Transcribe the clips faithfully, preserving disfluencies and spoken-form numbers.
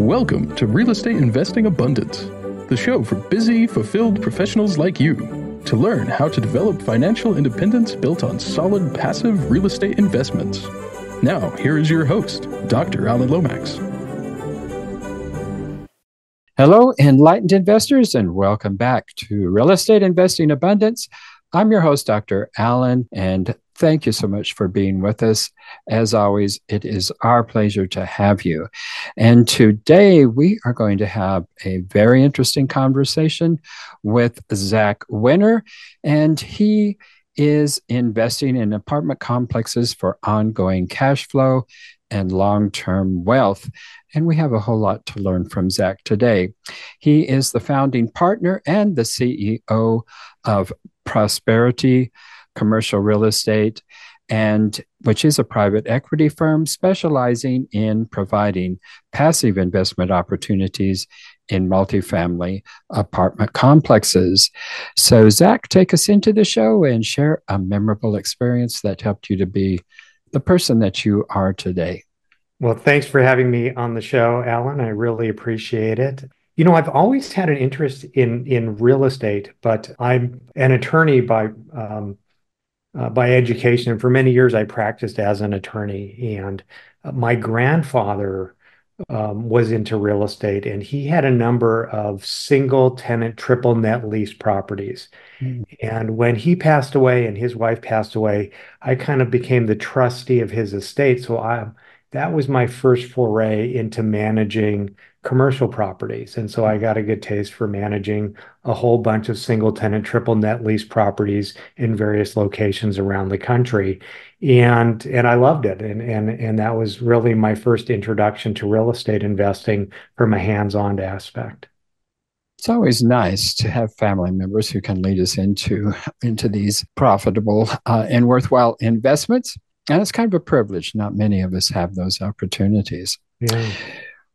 Welcome to Real Estate Investing Abundance, the show for busy, fulfilled professionals like you to learn how to develop financial independence built on solid, passive real estate investments. Now, here is your host, Doctor Alan Lomax. Hello, enlightened investors, and welcome back to Real Estate Investing Abundance. I'm your host, Doctor Alan, and thank you so much for being with us. As always, it is our pleasure to have you. And today we are going to have a very interesting conversation with Zach Winner, and he is investing in apartment complexes for ongoing cash flow and long-term wealth. And we have a whole lot to learn from Zach today. He is the founding partner and the C E O of Prosperity Commercial Real Estate, and which is a private equity firm specializing in providing passive investment opportunities in multifamily apartment complexes. So, Zach, take us into the show and share a memorable experience that helped you to be the person that you are today. Well, thanks for having me on the show, Alan. I really appreciate it. You know, I've always had an interest in in real estate, but I'm an attorney by um, Uh, by education. And for many years, I practiced as an attorney. And my grandfather um, was into real estate, and he had a number of single tenant, triple net lease properties. Mm. And when he passed away and his wife passed away, I kind of became the trustee of his estate. So I, that was my first foray into managing commercial properties. And so I got a good taste for managing a whole bunch of single tenant, triple net lease properties in various locations around the country. And, and I loved it. And, and, and that was really my first introduction to real estate investing from a hands-on aspect. It's always nice to have family members who can lead us into, into these profitable uh, and worthwhile investments. And it's kind of a privilege. Not many of us have those opportunities. Yeah.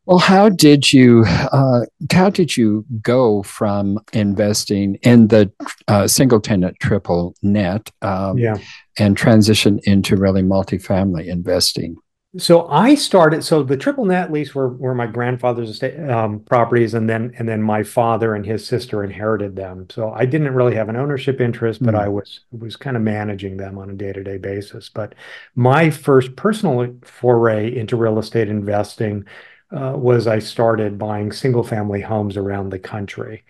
Well, how did you uh, how did you go from investing in the uh, single tenant triple net um, yeah. and transition into really multifamily investing? So I started. So the triple net lease were were my grandfather's estate, um, properties, and then and then my father and his sister inherited them. So I didn't really have an ownership interest, but mm-hmm. I was was kind of managing them on a day to day basis. But my first personal foray into real estate investing Uh, was I started buying single-family homes around the country.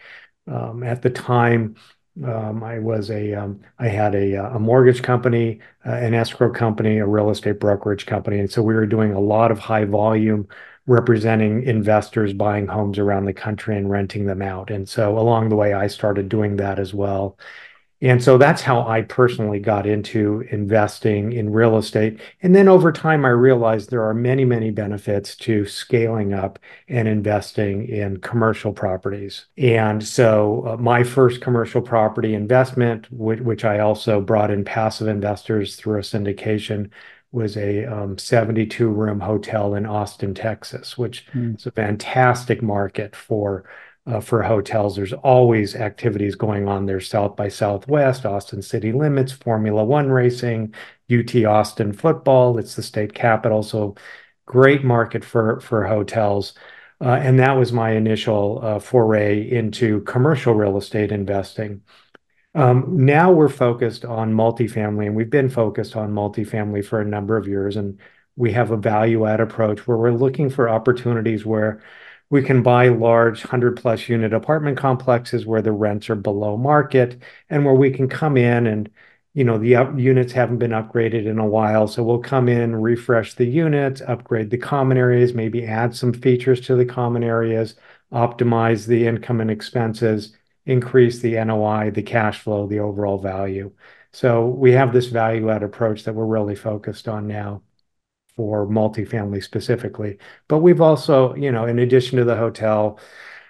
Um, at the time, um, I was a um, I had a, a mortgage company, uh, an escrow company, a real estate brokerage company, and so we were doing a lot of high volume, representing investors buying homes around the country and renting them out. And so along the way, I started doing that as well. And so that's how I personally got into investing in real estate. And then over time, I realized there are many, many benefits to scaling up and investing in commercial properties. And so uh, my first commercial property investment, which, which I also brought in passive investors through a syndication, was a um, seventy-two room hotel in Austin, Texas, which mm. is a fantastic market for Uh, for hotels. There's always activities going on there. South by Southwest, Austin City Limits, Formula One racing, U T Austin football. It's the state capital. So great market for, for hotels. Uh, and that was my initial uh, foray into commercial real estate investing. Um, now we're focused on multifamily, and we've been focused on multifamily for a number of years. And we have a value add approach where we're looking for opportunities where we can buy large one hundred plus unit apartment complexes where the rents are below market and where we can come in and, you know, the up- units haven't been upgraded in a while. So we'll come in, refresh the units, upgrade the common areas, maybe add some features to the common areas, optimize the income and expenses, increase the N O I, the cash flow, the overall value. So we have this value-add approach that we're really focused on now for multifamily specifically. But we've also, you know, in addition to the hotel,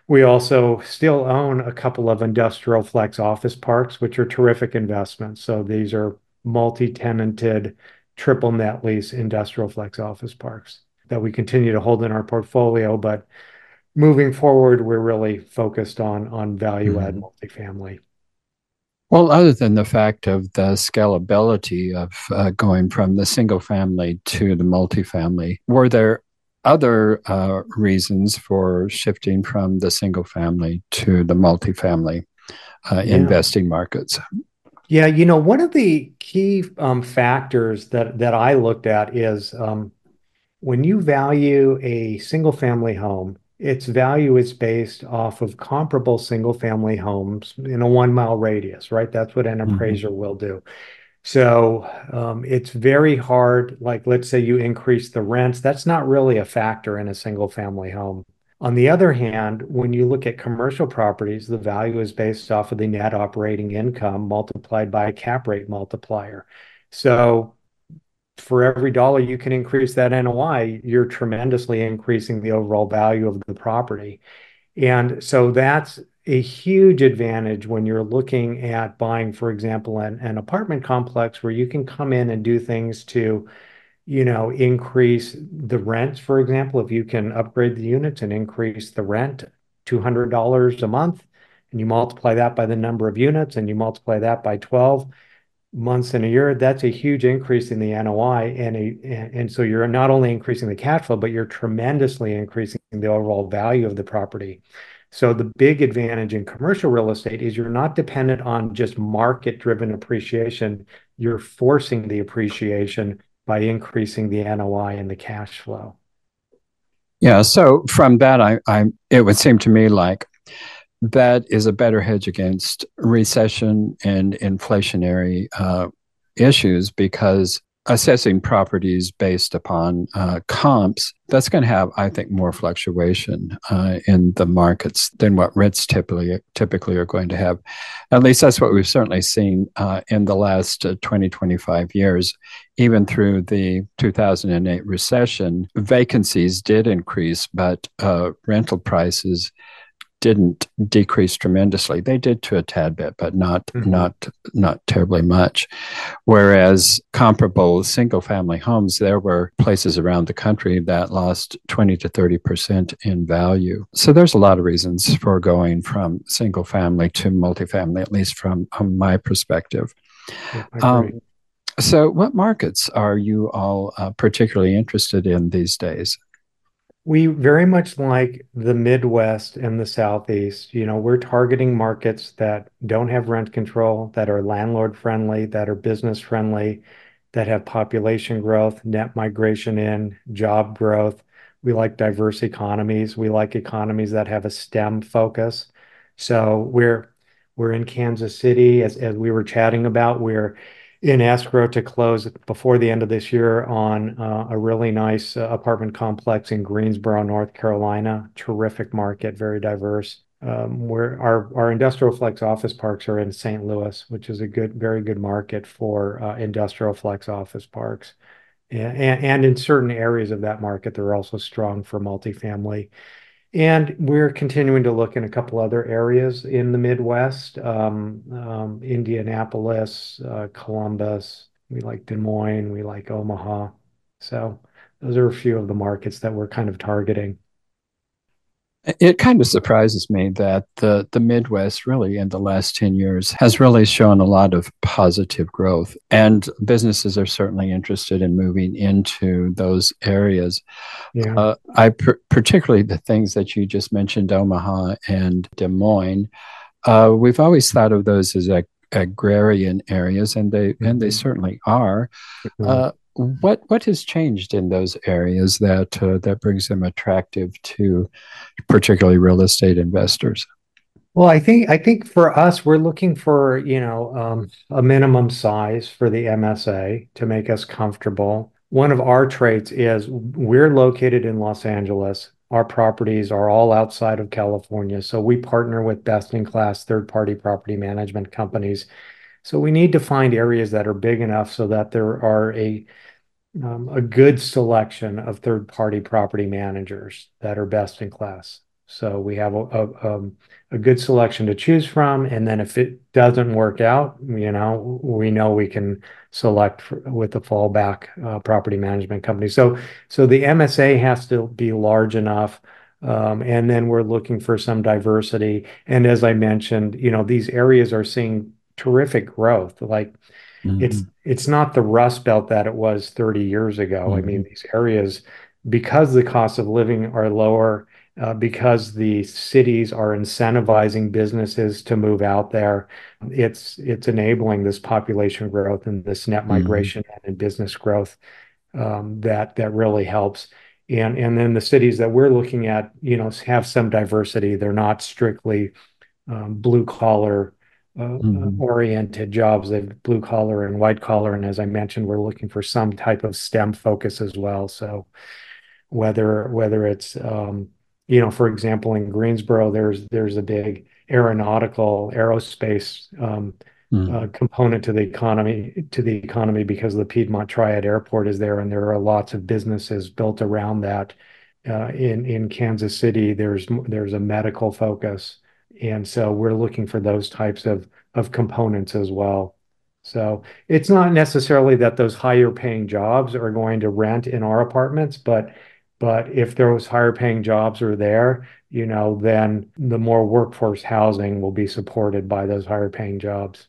we also still own a couple of industrial flex office parks, which are terrific investments. So these are multi-tenanted, triple net lease industrial flex office parks that we continue to hold in our portfolio. But moving forward, we're really focused on, on value-add mm-hmm. multifamily. Well, other than the fact of the scalability of uh, going from the single family to the multifamily, were there other uh, reasons for shifting from the single family to the multifamily uh, yeah. investing markets? Yeah, you know, one of the key um, factors that that I looked at is um, when you value a single family home, its value is based off of comparable single family homes in a one mile radius, right? That's what an appraiser mm-hmm. will do. So um, it's very hard, like let's say you increase the rents, that's not really a factor in a single family home. On the other hand, when you look at commercial properties, the value is based off of the net operating income multiplied by a cap rate multiplier. So for every dollar you can increase that N O I, you're tremendously increasing the overall value of the property. And so that's a huge advantage when you're looking at buying, for example, an, an apartment complex where you can come in and do things to, you know, increase the rents, for example. If you can upgrade the units and increase the rent two hundred dollars a month, and you multiply that by the number of units and you multiply that by twelve months in a year, that's a huge increase in the N O I. And, a, and so you're not only increasing the cash flow, but you're tremendously increasing the overall value of the property. So the big advantage in commercial real estate is you're not dependent on just market-driven appreciation. You're forcing the appreciation by increasing the N O I and the cash flow. Yeah, so from that, I, I it would seem to me like that is a better hedge against recession and inflationary uh, issues, because assessing properties based upon uh, comps, that's going to have, I think, more fluctuation uh, in the markets than what rents typically typically are going to have. At least that's what we've certainly seen uh, in the last uh, twenty, twenty-five years. Even through the two thousand eight recession, vacancies did increase, but uh, rental prices didn't decrease tremendously. They did to a tad bit, but not mm-hmm. not not terribly much. Whereas comparable single-family homes, there were places around the country that lost twenty to thirty percent in value. So there's a lot of reasons for going from single-family to multifamily, at least from, from my perspective. Yeah, um, so what markets are you all uh, particularly interested in these days? We very much like the Midwest and the Southeast. You know, we're targeting markets that don't have rent control, that are landlord friendly, that are business friendly, that have population growth, net migration in, job growth. We like diverse economies. We like economies that have a STEM focus. So we're we're in Kansas City, as, as we were chatting about. We're in escrow to close before the end of this year on uh, a really nice uh, apartment complex in Greensboro, North Carolina. Terrific market, very diverse. Um, where our, our industrial flex office parks are in Saint Louis, which is a good, very good market for uh, industrial flex office parks. And, and in certain areas of that market, they're also strong for multifamily. And we're continuing to look in a couple other areas in the Midwest, um, um, Indianapolis, uh, Columbus. We like Des Moines. We like Omaha. So those are a few of the markets that we're kind of targeting. It kind of surprises me that the, the Midwest really in the last ten years has really shown a lot of positive growth, and businesses are certainly interested in moving into those areas. Yeah. Uh, I per- particularly the things that you just mentioned, Omaha and Des Moines, uh, we've always thought of those as ag- agrarian areas, and they mm-hmm. and they certainly are. Mm-hmm. Uh, What what has changed in those areas that uh, that brings them attractive to particularly real estate investors? Well, I think I think for us, we're looking for, you know, um, a minimum size for the M S A to make us comfortable. One of our traits is we're located in Los Angeles. Our properties are all outside of California, so we partner with best-in-class third-party property management companies. So we need to find areas that are big enough so that there are a um, a good selection of third-party property managers that are best in class. So we have a a, um, a good selection to choose from, and then if it doesn't work out, you know, we know we can select for, with a fallback uh, property management company. So so the M S A has to be large enough. Um, and then we're looking for some diversity. And as I mentioned, you know, these areas are seeing terrific growth. Like mm-hmm. it's it's not the Rust Belt that it was thirty years ago. Mm-hmm. I mean, these areas because the costs of living are lower, uh, because the cities are incentivizing businesses to move out there, it's it's enabling this population growth and this net migration mm-hmm. and business growth um, that that really helps. And and then the cities that we're looking at, you know, have some diversity. They're not strictly um, blue collar uh, mm-hmm. oriented jobs. They have blue collar and white collar, and as I mentioned, we're looking for some type of STEM focus as well. So whether whether it's um, you know, for example, in Greensboro, there's there's a big aeronautical aerospace um, mm-hmm. uh, component to the economy to the economy because the Piedmont Triad Airport is there, and there are lots of businesses built around that. Uh, in in Kansas City, there's there's a medical focus. And so we're looking for those types of, of components as well. So it's not necessarily that those higher paying jobs are going to rent in our apartments, but but if those higher paying jobs are there, you know, then the more workforce housing will be supported by those higher paying jobs.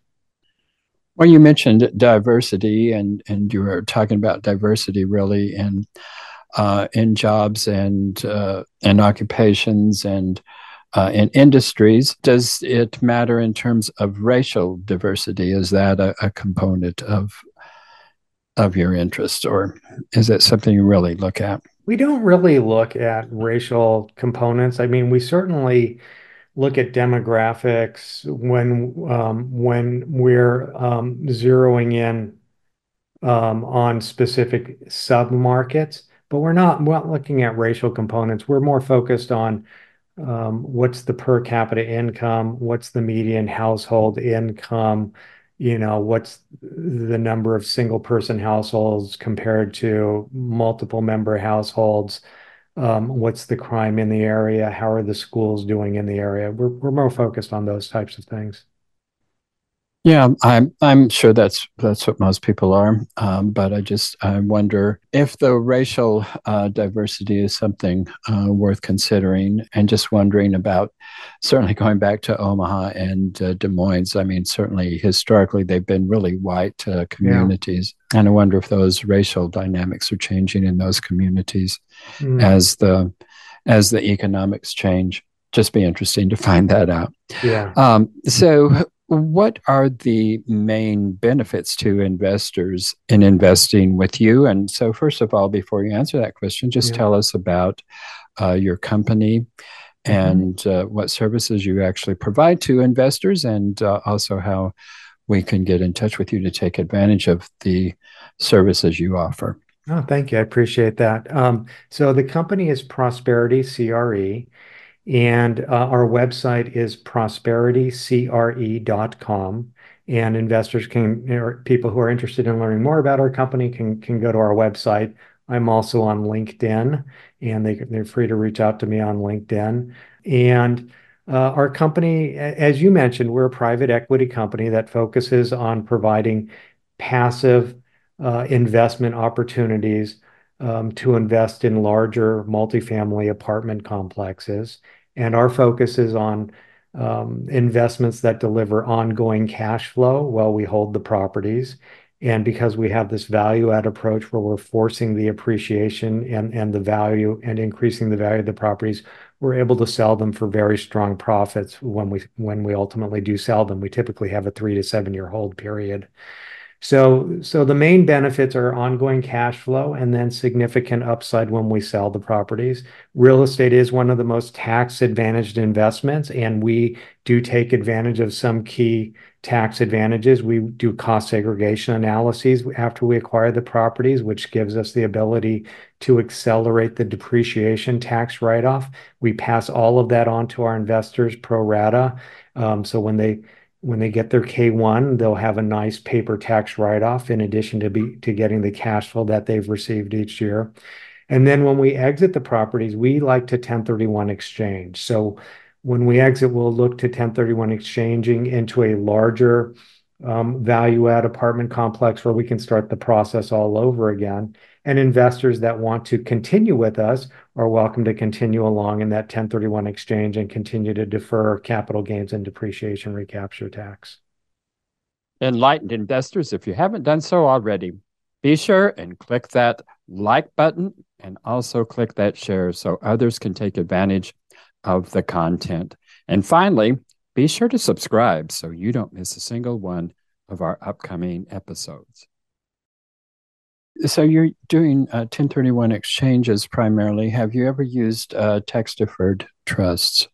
Well, you mentioned diversity, and, and you were talking about diversity really in uh, in jobs and uh, and occupations and Uh, in industries. Does it matter in terms of racial diversity? Is that a, a component of of your interest, or is that something you really look at? We don't really look at racial components. I mean, we certainly look at demographics when um, when we're um, zeroing in um, on specific sub-markets, but we're not, we're not looking at racial components. We're more focused on Um, what's the per capita income? What's the median household income? You know, what's the number of single person households compared to multiple member households? Um, what's the crime in the area? How are the schools doing in the area? We're we're more focused on those types of things. Yeah, I'm I'm sure that's that's what most people are. Um, but I just I wonder if the racial uh, diversity is something uh, worth considering, and just wondering about certainly going back to Omaha and uh, Des Moines. I mean, certainly historically they've been really white uh, communities, yeah. And I wonder if those racial dynamics are changing in those communities mm. as the as the economics change. Just be interesting to find that out. Yeah. Um, so. What are the main benefits to investors in investing with you? And so first of all, before you answer that question, just yeah. tell us about uh, your company and mm-hmm. uh, what services you actually provide to investors, and uh, also how we can get in touch with you to take advantage of the services you offer. Oh, thank you. I appreciate that. Um, so the company is Prosperity C R E. And uh, our website is prosperity C R E dot com, and investors can, or people who are interested in learning more about our company can can go to our website. I'm also on LinkedIn, and they, they're free to reach out to me on LinkedIn. And uh, our company, as you mentioned, we're a private equity company that focuses on providing passive uh, investment opportunities Um, to invest in larger multifamily apartment complexes. And our focus is on um, investments that deliver ongoing cash flow while we hold the properties. And because we have this value-add approach where we're forcing the appreciation and, and the value and increasing the value of the properties, we're able to sell them for very strong profits when we when we ultimately do sell them. We typically have a three to seven-year hold period. So, so the main benefits are ongoing cash flow and then significant upside when we sell the properties. Real estate is one of the most tax-advantaged investments, and we do take advantage of some key tax advantages. We do cost segregation analyses after we acquire the properties, which gives us the ability to accelerate the depreciation tax write-off. We pass all of that on to our investors pro rata. Um, so when they When they get their K one, they'll have a nice paper tax write-off in addition to be to getting the cash flow that they've received each year. And then when we exit the properties, we like to ten thirty-one exchange. So when we exit, we'll look to ten thirty-one exchanging into a larger um, value-add apartment complex where we can start the process all over again. And investors that want to continue with us are welcome to continue along in that ten thirty-one exchange and continue to defer capital gains and depreciation recapture tax. Enlightened investors, if you haven't done so already, be sure and click that like button and also click that share so others can take advantage of the content. And finally, be sure to subscribe so you don't miss a single one of our upcoming episodes. So you're doing uh, ten thirty-one exchanges primarily. Have you ever used uh, tax-deferred trusts?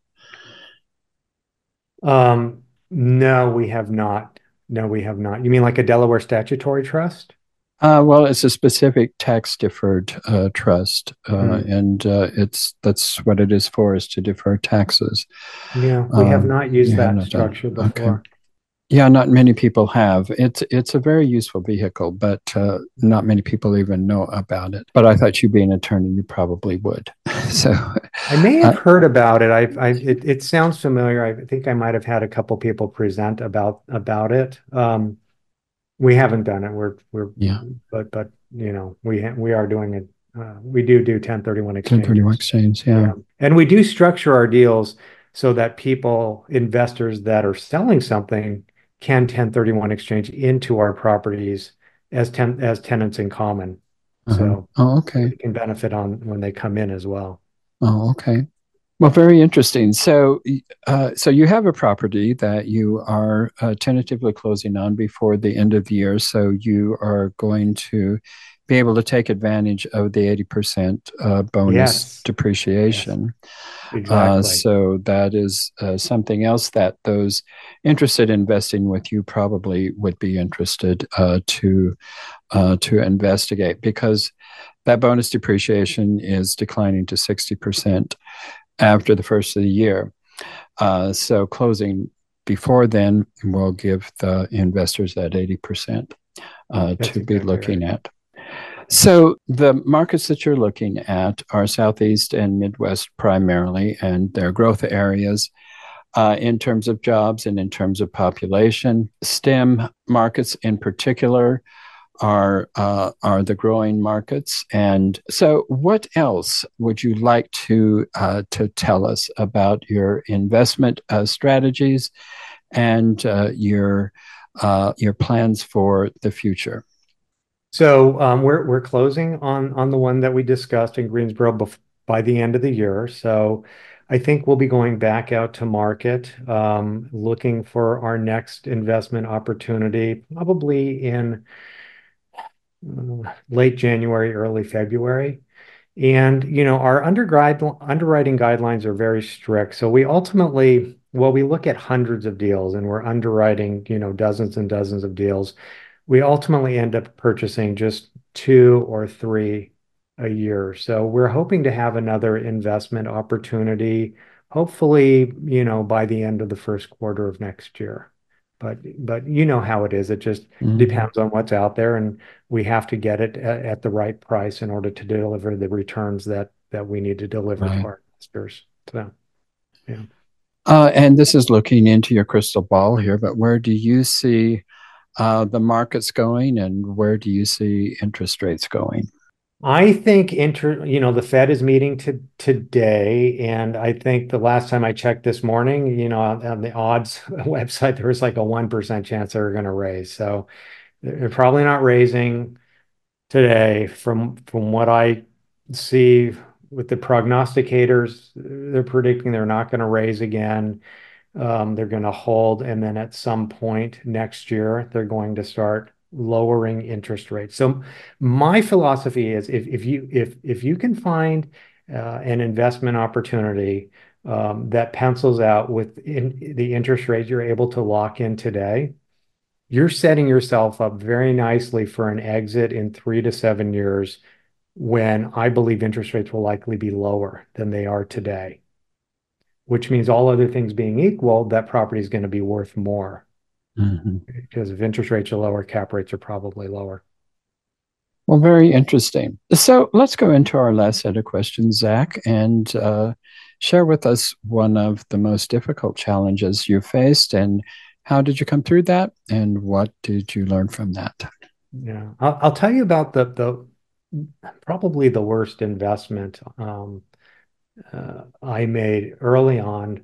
Um, no, we have not. No, we have not. You mean like a Delaware statutory trust? Uh, well, it's a specific tax-deferred uh, trust, uh, mm-hmm. and uh, it's that's what it is for, is to defer taxes. Yeah, we um, have not used that not structure done. before. Okay. Yeah, not many people have. It's it's a very useful vehicle, but uh, not many people even know about it. But I thought you being an attorney, you probably would. So I may have uh, heard about it. I, I it, it sounds familiar. I think I might have had a couple people present about about it. Um, we haven't done it. We're we're yeah. But but you know we ha- we are doing it. Uh, we do do ten thirty-one exchange. ten thirty-one exchange. Yeah. yeah, and we do structure our deals so that people, investors that are selling something, can ten thirty-one exchange into our properties as ten, as tenants in common. Uh-huh. So oh, okay. They can benefit on when they come in as well. Oh, okay. Well, very interesting. So uh, so you have a property that you are uh, tentatively closing on before the end of the year. So you are going to be able to take advantage of the eighty percent uh, bonus yes. depreciation. Yes. Exactly. Uh, so that is uh, something else that those interested in investing with you probably would be interested uh, to uh, to investigate, because that bonus depreciation is declining to sixty percent after the first of the year. Uh, so closing before then will give the investors that eighty percent uh, to be looking right. at. So the markets that you're looking at are Southeast and Midwest primarily, and their growth areas uh, in terms of jobs and in terms of population. STEM markets in particular are uh, are the growing markets. And so what else would you like to uh, to tell us about your investment uh, strategies and uh, your uh, your plans for the future? So um, we're we're closing on on the one that we discussed in Greensboro bef- by the end of the year. So I think we'll be going back out to market, um, looking for our next investment opportunity, probably in uh, late January, early February. And you know, our undergrad- underwriting guidelines are very strict. So we ultimately, well, we look at hundreds of deals, and we're underwriting you know dozens and dozens of deals. We ultimately end up purchasing just two or three a year. So we're hoping to have another investment opportunity, hopefully, you know, by the end of the first quarter of next year. But but you know how it is. It just mm-hmm. depends on what's out there, and we have to get it at, at the right price in order to deliver the returns that that we need to deliver right. to our investors. So, yeah. Uh, and this is looking into your crystal ball here, but where do you see Uh, the market's going, and where do you see interest rates going? I think inter, you know, the Fed is meeting to, today, and I think the last time I checked this morning, you know, on, on the odds website, there was like a one percent chance they were going to raise. So they're probably not raising today. From from what I see with the prognosticators, they're predicting they're not going to raise again. Um, they're going to hold, and then at some point next year, they're going to start lowering interest rates. So my philosophy is, if if you if if you can find uh, an investment opportunity um, that pencils out with in, the interest rate you're able to lock in today, you're setting yourself up very nicely for an exit in three to seven years, when I believe interest rates will likely be lower than they are today, which means, all other things being equal, that property is going to be worth more. Mm-hmm. Because if interest rates are lower, cap rates are probably lower. Well, very interesting. So let's go into our last set of questions, Zach, and uh, share with us one of the most difficult challenges you faced, and how did you come through that, and what did you learn from that? Yeah, I'll, I'll tell you about the the probably the worst investment Um Uh, I made early on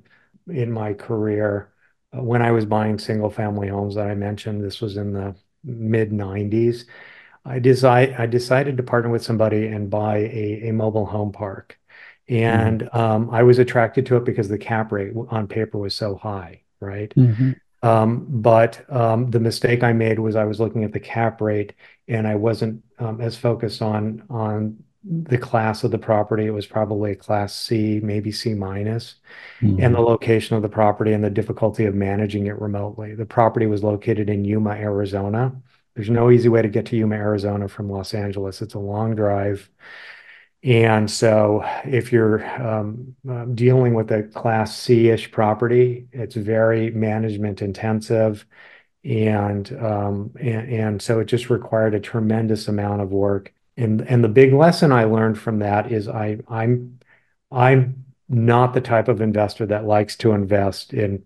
in my career, uh, when I was buying single family homes that I mentioned. This was in the mid nineties. I decide I decided to partner with somebody and buy a, a mobile home park. And mm-hmm. um, I was attracted to it because the cap rate on paper was so high, right? Mm-hmm. Um, but um, the mistake I made was I was looking at the cap rate and I wasn't um, as focused on on the class of the property. It was probably a class C, maybe C minus, mm-hmm. and the location of the property and the difficulty of managing it remotely. The property was located in Yuma, Arizona. There's no easy way to get to Yuma, Arizona from Los Angeles. It's a long drive. And so if you're um, uh, dealing with a class C-ish property, it's very management intensive. And, um, and and so it just required a tremendous amount of work. And and the big lesson I learned from that is I I'm I'm not the type of investor that likes to invest in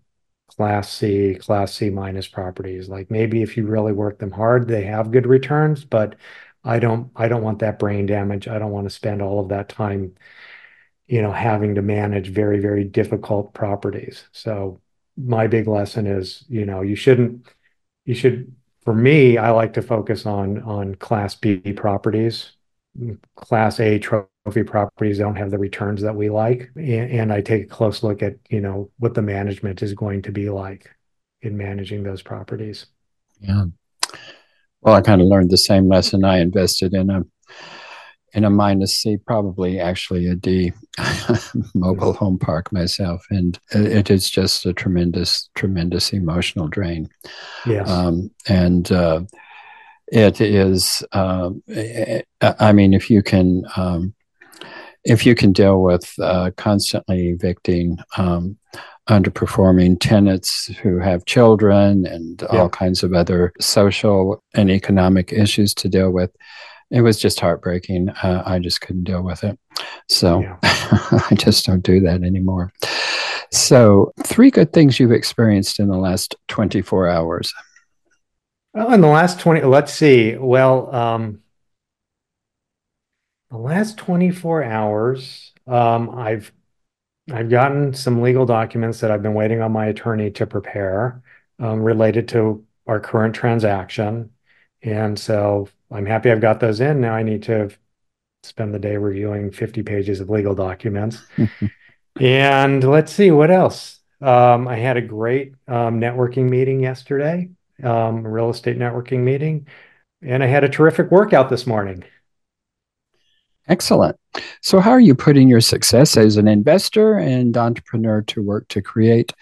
class C, class C minus properties. Like maybe if you really work them hard, they have good returns, but I don't I don't want that brain damage. I don't want to spend all of that time, you know, having to manage very, very difficult properties. So my big lesson is, you know, you shouldn't you should for me, I like to focus on on class B properties. Class A trophy properties don't have the returns that we like. And, and I take a close look at, you know, what the management is going to be like in managing those properties. Yeah. Well, I kind of learned the same lesson. I invested in a in a minus C, probably actually a D, mobile home park myself, and it, it is just a tremendous, tremendous emotional drain. Yes, um, and uh, it is. Uh, it, I mean, if you can, um, if you can deal with uh, constantly evicting Um, underperforming tenants who have children and yeah. all kinds of other social and economic issues to deal with. It was just heartbreaking. Uh, I just couldn't deal with it. So yeah. I just don't do that anymore. So three good things you've experienced in the last twenty-four hours. Well, in the last twenty, let's see. Well, um, the last twenty-four hours, um, I've I've gotten some legal documents that I've been waiting on my attorney to prepare um, related to our current transaction. And so I'm happy I've got those in. Now I need to spend the day reviewing fifty pages of legal documents. And let's see what else. Um, I had a great um, networking meeting yesterday, um, a real estate networking meeting. And I had a terrific workout this morning. Excellent. So how are you putting your success as an investor and entrepreneur to work to create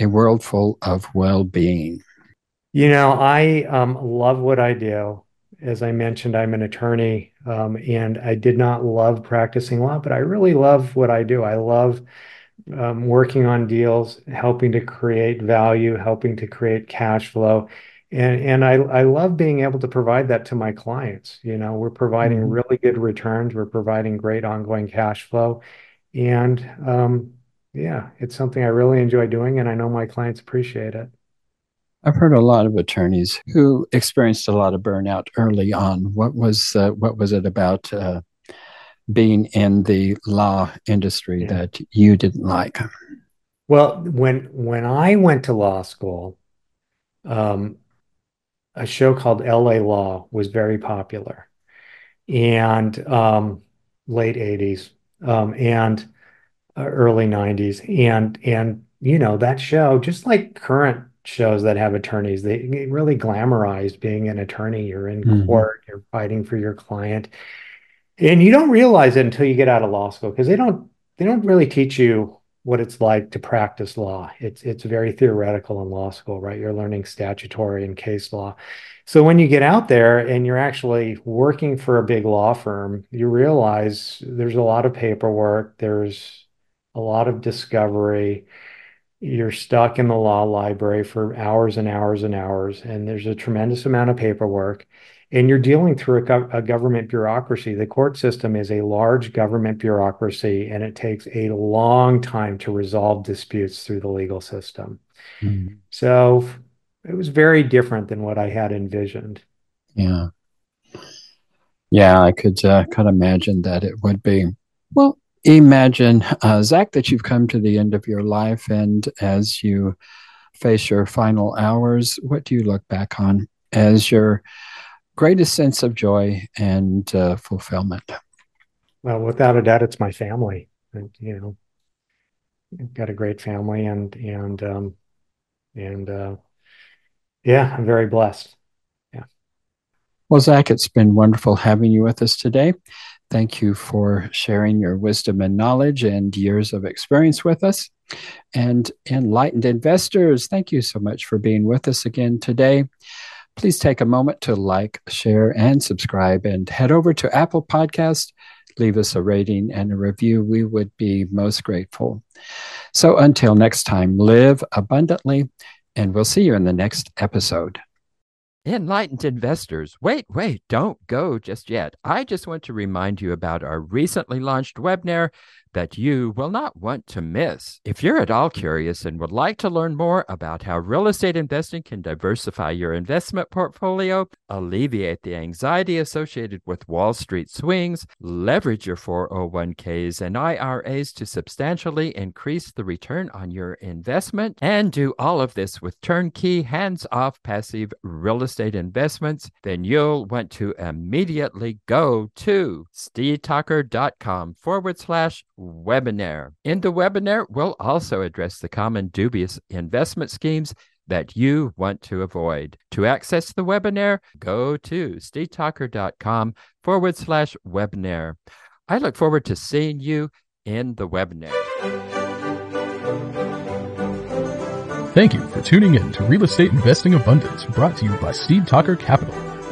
a world full of well-being? You know, I um, love what I do. As I mentioned, I'm an attorney, um, and I did not love practicing law, but I really love what I do. I love um, working on deals, helping to create value, helping to create cash flow. And and I, I love being able to provide that to my clients. You know, we're providing mm-hmm. really good returns. We're providing great ongoing cash flow. And um, yeah, it's something I really enjoy doing. And I know my clients appreciate it. I've heard a lot of attorneys who experienced a lot of burnout early on. What was uh, what was it about uh, being in the law industry yeah. that you didn't like? Well, when when I went to law school, um, a show called L A Law was very popular, and um, late eighties um, and uh, early nineties. And, and, you know, that show, just like current shows that have attorneys, they, they really glamorized being an attorney. You're in mm-hmm. court, you're fighting for your client, and you don't realize it until you get out of law school. Cause they don't, they don't really teach you what it's like to practice law. It's it's very theoretical in law school, right? You're learning statutory and case law. So when you get out there and you're actually working for a big law firm, you realize there's a lot of paperwork, there's a lot of discovery. You're stuck in the law library for hours and hours and hours, and there's a tremendous amount of paperwork. And you're dealing through a, gov- a government bureaucracy. The court system is a large government bureaucracy, and it takes a long time to resolve disputes through the legal system. Mm. So it was very different than what I had envisioned. Yeah. Yeah, I could, uh, could imagine that it would be. Well, imagine, uh, Zach, that you've come to the end of your life, and as you face your final hours, what do you look back on as your greatest sense of joy and uh, fulfillment? Well, without a doubt, it's my family. And, you know, I've got a great family, and and um, and uh, yeah, I'm very blessed. Yeah. Well, Zach, it's been wonderful having you with us today. Thank you for sharing your wisdom and knowledge and years of experience with us. And enlightened investors, thank you so much for being with us again today. Please take a moment to like, share, and subscribe, and head over to Apple Podcasts. Leave us a rating and a review. We would be most grateful. So until next time, live abundantly, and we'll see you in the next episode. Enlightened investors, wait, wait, don't go just yet. I just want to remind you about our recently launched webinar that you will not want to miss. If you're at all curious and would like to learn more about how real estate investing can diversify your investment portfolio, alleviate the anxiety associated with Wall Street swings, leverage your four oh one k's and I R A's to substantially increase the return on your investment, and do all of this with turnkey, hands-off, passive real estate investments, then you'll want to immediately go to steed talker dot com forward slash webinar. In the webinar, we'll also address the common dubious investment schemes that you want to avoid. To access the webinar, go to steed talker dot com forward slash webinar. I look forward to seeing you in the webinar. Thank you for tuning in to Real Estate Investing Abundance, brought to you by Steed Talker Capital,